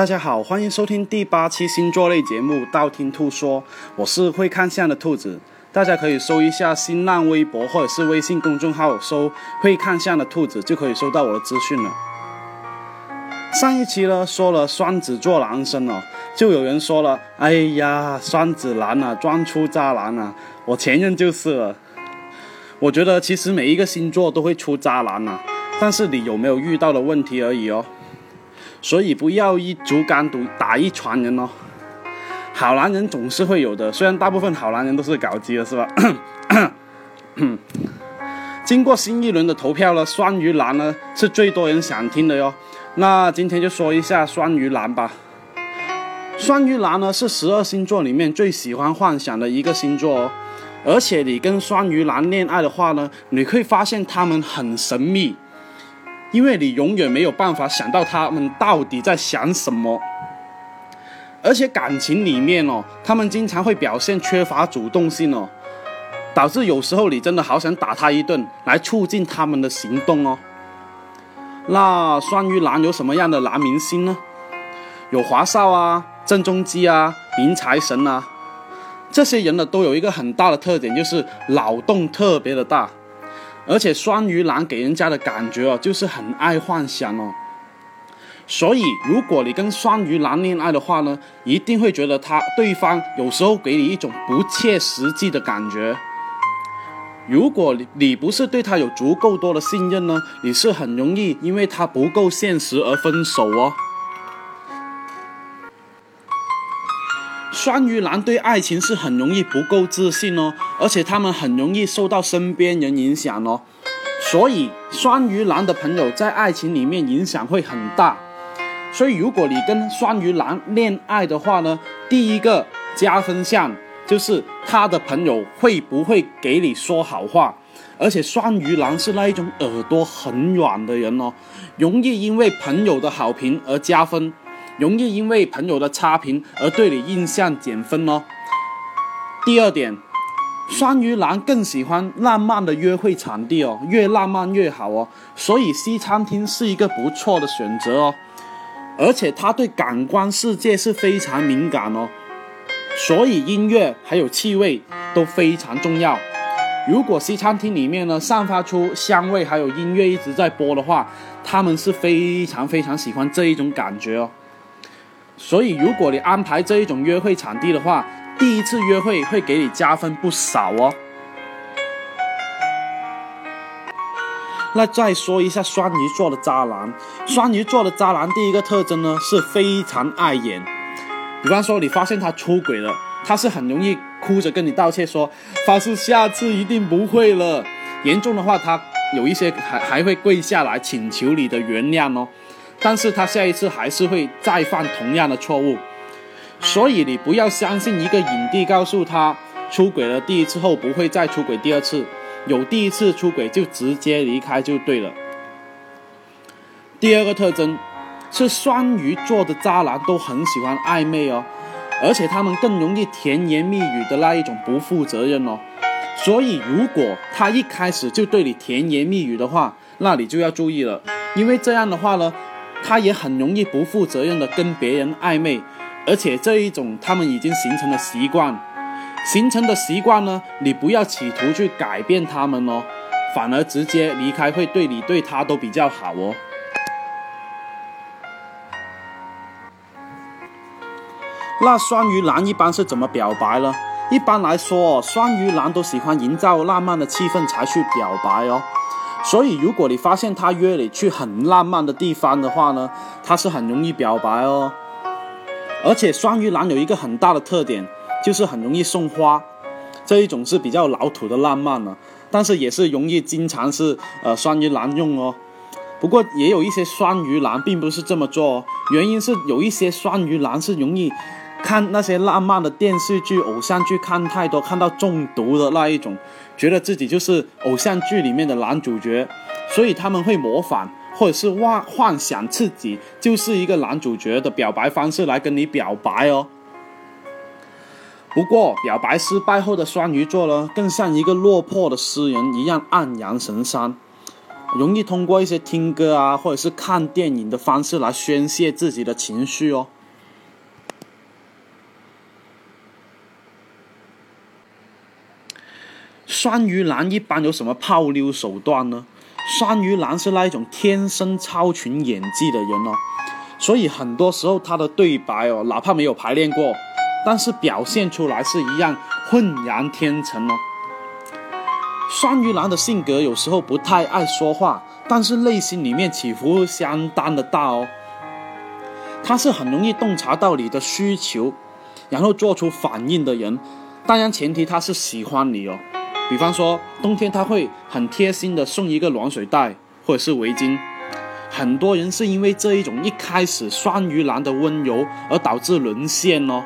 大家好，欢迎收听第8期星座类节目道听兔说，我是会看相的兔子。大家可以搜一下新浪微博或者是微信公众号，搜会看相的兔子就可以收到我的资讯了。上一期呢说了双子座男生哦，就有人说了，哎呀，双子男啊，装出渣男啊，我前任就是了。我觉得其实每一个星座都会出渣男啊，但是你有没有遇到的问题而已哦。所以不要一竹竿打一船人哦，好男人总是会有的，虽然大部分好男人都是搞基了，是吧？经过新一轮的投票呢，双鱼男呢是最多人想听的哟。那今天就说一下双鱼男吧。双鱼男呢是12星座里面最喜欢幻想的一个星座哦，而且你跟双鱼男恋爱的话呢，你会发现他们很神秘。因为你永远没有办法想到他们到底在想什么，而且感情里面哦，他们经常会表现缺乏主动性哦，导致有时候你真的好想打他一顿，来促进他们的行动哦。那双鱼男有什么样的男明星呢？有华少啊、郑中基啊、林财神啊，这些人呢都有一个很大的特点，就是脑洞特别的大。而且双鱼男给人家的感觉哦，就是很爱幻想哦，所以如果你跟双鱼男恋爱的话呢，一定会觉得对方有时候给你一种不切实际的感觉。如果你不是对他有足够多的信任呢，你是很容易因为他不够现实而分手哦。双鱼男对爱情是很容易不够自信哦，而且他们很容易受到身边人影响哦，所以双鱼男的朋友在爱情里面影响会很大。所以如果你跟双鱼男恋爱的话呢，第一个加分项就是他的朋友会不会给你说好话，而且双鱼男是那一种耳朵很软的人哦，容易因为朋友的好评而加分，容易因为朋友的差评而对你印象减分哦。第二点，双鱼男更喜欢浪漫的约会场地哦，越浪漫越好哦，所以西餐厅是一个不错的选择哦。而且他对感官世界是非常敏感哦，所以音乐还有气味都非常重要。如果西餐厅里面呢散发出香味还有音乐一直在播的话，他们是非常非常喜欢这一种感觉哦。所以如果你安排这一种约会场地的话，第一次约会会给你加分不少哦。那再说一下双鱼座的渣男。双鱼座的渣男第一个特征呢是非常碍眼，比方说你发现他出轨了，他是很容易哭着跟你道歉说，发誓下次一定不会了，严重的话他有一些还会跪下来请求你的原谅哦，但是他下一次还是会再犯同样的错误。所以你不要相信一个影帝告诉他出轨了第一次后不会再出轨第二次，有第一次出轨就直接离开就对了。第二个特征是双鱼座的渣男都很喜欢暧昧哦，而且他们更容易甜言蜜语的那一种不负责任哦，所以如果他一开始就对你甜言蜜语的话，那你就要注意了，因为这样的话呢，他也很容易不负责任的跟别人暧昧，而且这一种他们已经形成了习惯，呢，你不要企图去改变他们哦，反而直接离开会对你对他都比较好哦。那双鱼男一般是怎么表白呢？一般来说，双鱼男都喜欢营造浪漫的气氛才去表白哦。所以如果你发现他约你去很浪漫的地方的话呢，他是很容易表白哦。而且双鱼男有一个很大的特点，就是很容易送花，这一种是比较老土的浪漫了，但是也是容易经常是双鱼男用哦。不过也有一些双鱼男并不是这么做哦，原因是有一些双鱼男是容易看那些浪漫的电视剧偶像剧看太多，看到中毒的那一种，觉得自己就是偶像剧里面的男主角，所以他们会模仿或者是幻想自己就是一个男主角的表白方式来跟你表白哦。不过表白失败后的双鱼座呢，更像一个落魄的诗人一样黯然神伤，容易通过一些听歌啊或者是看电影的方式来宣泄自己的情绪哦。山鱼男一般有什么泡妞手段呢？山鱼男是那一种天生超群演技的人哦，所以很多时候他的对白哦，哪怕没有排练过，但是表现出来是一样浑然天成哦。山鱼男的性格有时候不太爱说话，但是内心里面起伏相当的大哦。他是很容易洞察到你的需求，然后做出反应的人，当然前提他是喜欢你哦。比方说冬天他会很贴心的送一个暖水袋或者是围巾，很多人是因为这一种一开始山鱼男的温柔而导致沦陷哦。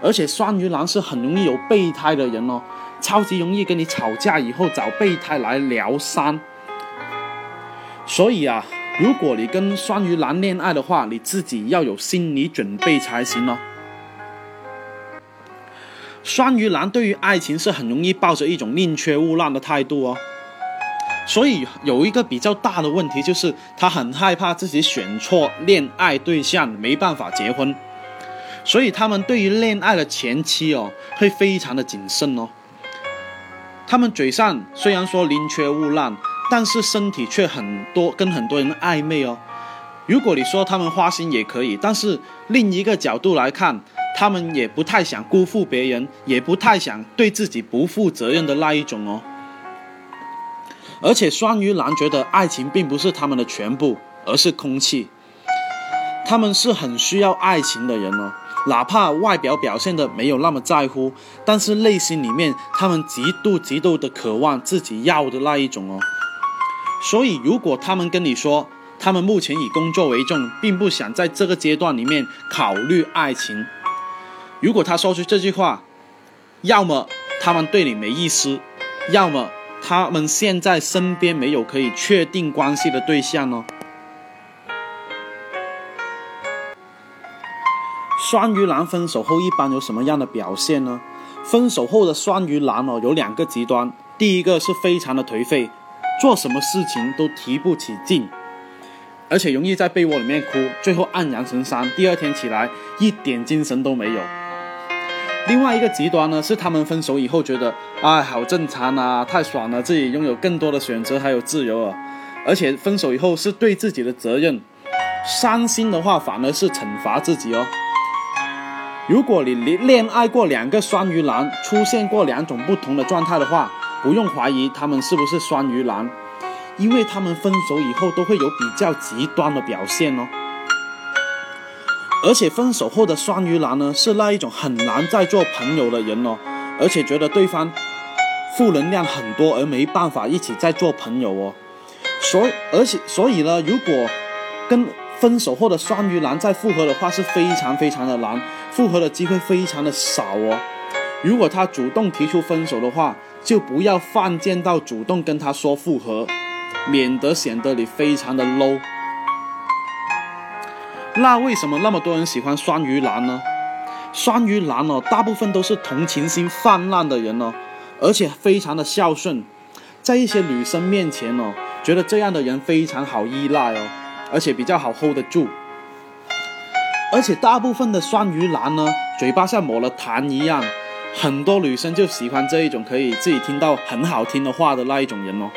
而且山鱼男是很容易有备胎的人哦，超级容易跟你吵架以后找备胎来疗伤。所以啊，如果你跟山鱼男恋爱的话，你自己要有心理准备才行哦。山鱼男对于爱情是很容易抱着一种宁缺毋滥的态度哦，所以有一个比较大的问题就是他很害怕自己选错恋爱对象，没办法结婚，所以他们对于恋爱的前期哦，会非常的谨慎哦。他们嘴上虽然说宁缺毋滥，但是身体却跟很多人暧昧哦。如果你说他们花心也可以，但是另一个角度来看，他们也不太想辜负别人，也不太想对自己不负责任的那一种哦。而且山鱼男觉得爱情并不是他们的全部，而是空气。他们是很需要爱情的人哦，哪怕外表表现的没有那么在乎，但是内心里面他们极度的渴望自己要的那一种哦。所以如果他们跟你说他们目前以工作为重，并不想在这个阶段里面考虑爱情，如果他说出这句话，要么他们对你没意思，要么他们现在身边没有可以确定关系的对象哦。山鱼男分手后一般有什么样的表现呢？分手后的山鱼男哦，有两个极端，第一个是非常的颓废，做什么事情都提不起劲，而且容易在被窝里面哭，最后黯然神伤，第二天起来一点精神都没有。另外一个极端呢，是他们分手以后觉得好正常啊，太爽了，自己拥有更多的选择还有自由了，而且分手以后是对自己的责任，伤心的话反而是惩罚自己哦。如果你恋爱过两个山鱼男，出现过两种不同的状态的话，不用怀疑他们是不是山鱼男，因为他们分手以后都会有比较极端的表现哦。而且分手后的山鱼男呢，是那一种很难再做朋友的人哦，而且觉得对方负能量很多，而没办法一起再做朋友哦。所以呢，如果跟分手后的山鱼男再复合的话，是非常的难，复合的机会非常的少哦。如果他主动提出分手的话，就不要犯贱到主动跟他说复合，免得显得你非常的 low。 那为什么那么多人喜欢山鱼男呢？山鱼男哦，大部分都是同情心泛滥的人哦，而且非常的孝顺，在一些女生面前哦，觉得这样的人非常好依赖哦，而且比较好 hold 得住。而且大部分的山鱼男呢，嘴巴像抹了痰一样，很多女生就喜欢这一种可以自己听到很好听的话的那一种人哦。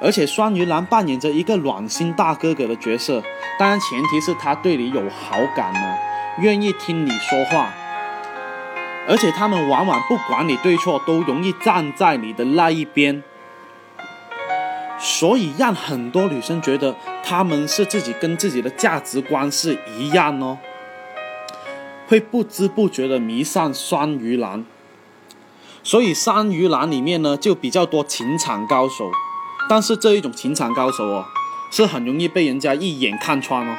而且山鱼男扮演着一个暖心大哥哥的角色，当然前提是他对你有好感哦，愿意听你说话，而且他们往往不管你对错，都容易站在你的那一边，所以让很多女生觉得他们是自己跟自己的价值观是一样哦，会不知不觉的迷上山鱼男。所以山鱼男里面呢，就比较多情场高手，但是这一种情场高手哦，是很容易被人家一眼看穿哦。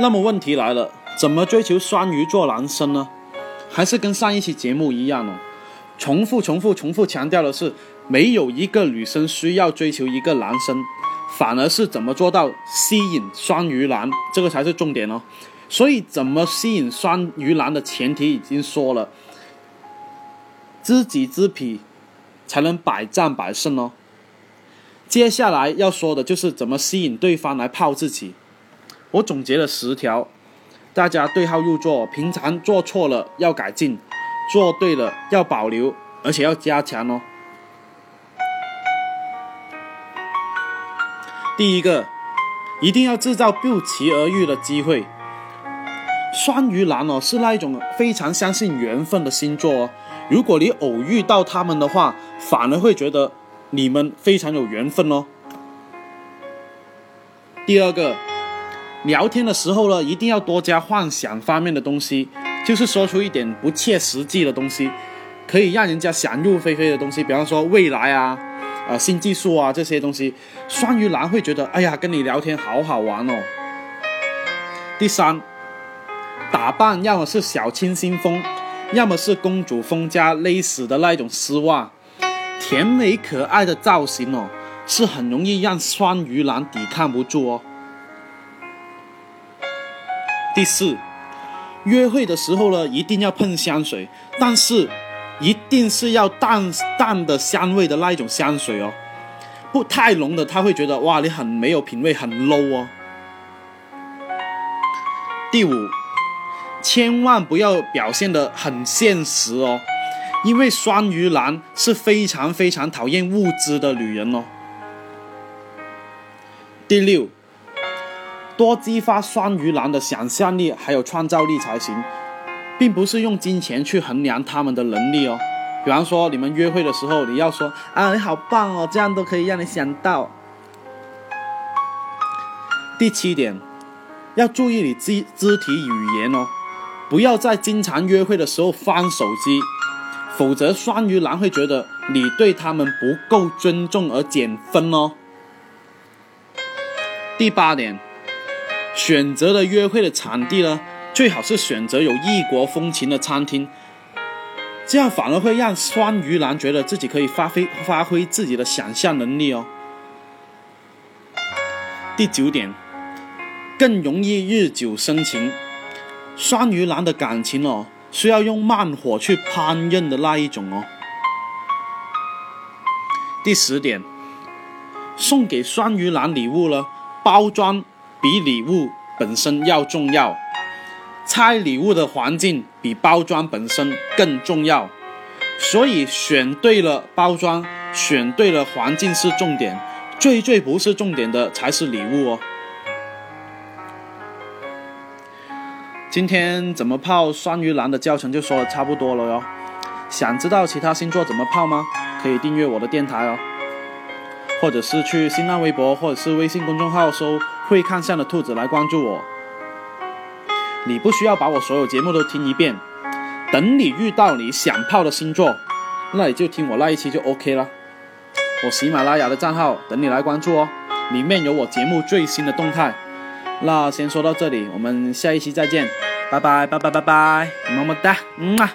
那么问题来了，怎么追求山鱼座男生呢？还是跟上一期节目一样哦，重复强调的是，没有一个女生需要追求一个男生，反而是怎么做到吸引山鱼男，这个才是重点哦。所以怎么吸引山鱼男的前提已经说了，知己知彼才能百战百胜哦。接下来要说的就是怎么吸引对方来泡自己。我总结了10条，大家对号入座，平常做错了要改进，做对了要保留，而且要加强哦。第一个，一定要制造不期而遇的机会。双鱼男哦，是那一种非常相信缘分的星座哦。如果你偶遇到他们的话，反而会觉得你们非常有缘分哦。第二个，聊天的时候呢，一定要多加幻想方面的东西，就是说出一点不切实际的东西，可以让人家想入非非的东西，比方说未来啊、新技术啊这些东西，双鱼男会觉得哎呀，跟你聊天好好玩哦。第三，打扮要么是小清新风，要么是公主风加勒死的那一种丝袜，甜美可爱的造型哦，是很容易让双鱼男抵抗不住哦。第四，约会的时候呢，一定要喷香水，但是一定是要淡的香味的那一种香水哦，不太浓的他会觉得哇，你很没有品味，很 low 哦。第五，千万不要表现得很现实哦，因为双鱼男是非常非常讨厌物质的女人哦。第六，多激发双鱼男的想象力还有创造力才行，并不是用金钱去衡量他们的能力哦。比方说你们约会的时候，你要说啊，你好棒哦，这样都可以让你想到。第七点，要注意你肢体语言哦，不要在经常约会的时候翻手机，否则双鱼男会觉得你对他们不够尊重而减分哦。第八点，选择的约会的场地呢，最好是选择有异国风情的餐厅，这样反而会让双鱼男觉得自己可以发挥自己的想象能力哦。第九点，更容易日久生情，双鱼男的感情哦，需要用慢火去烹饪的那一种哦。第10点，送给双鱼男礼物呢，包装比礼物本身要重要，拆礼物的环境比包装本身更重要，所以选对了包装，选对了环境是重点，最不是重点的才是礼物哦。今天怎么泡双鱼男的教程就说的差不多了哟。想知道其他星座怎么泡吗？可以订阅我的电台哦，或者是去新浪微博或者是微信公众号搜会看相的兔子来关注我。你不需要把我所有节目都听一遍，等你遇到你想泡的星座，那你就听我那一期就 OK 了。我喜马拉雅的账号等你来关注哦，里面有我节目最新的动态。那先说到这里，我们下一期再见，拜拜拜拜拜拜，么么哒，嗯啊。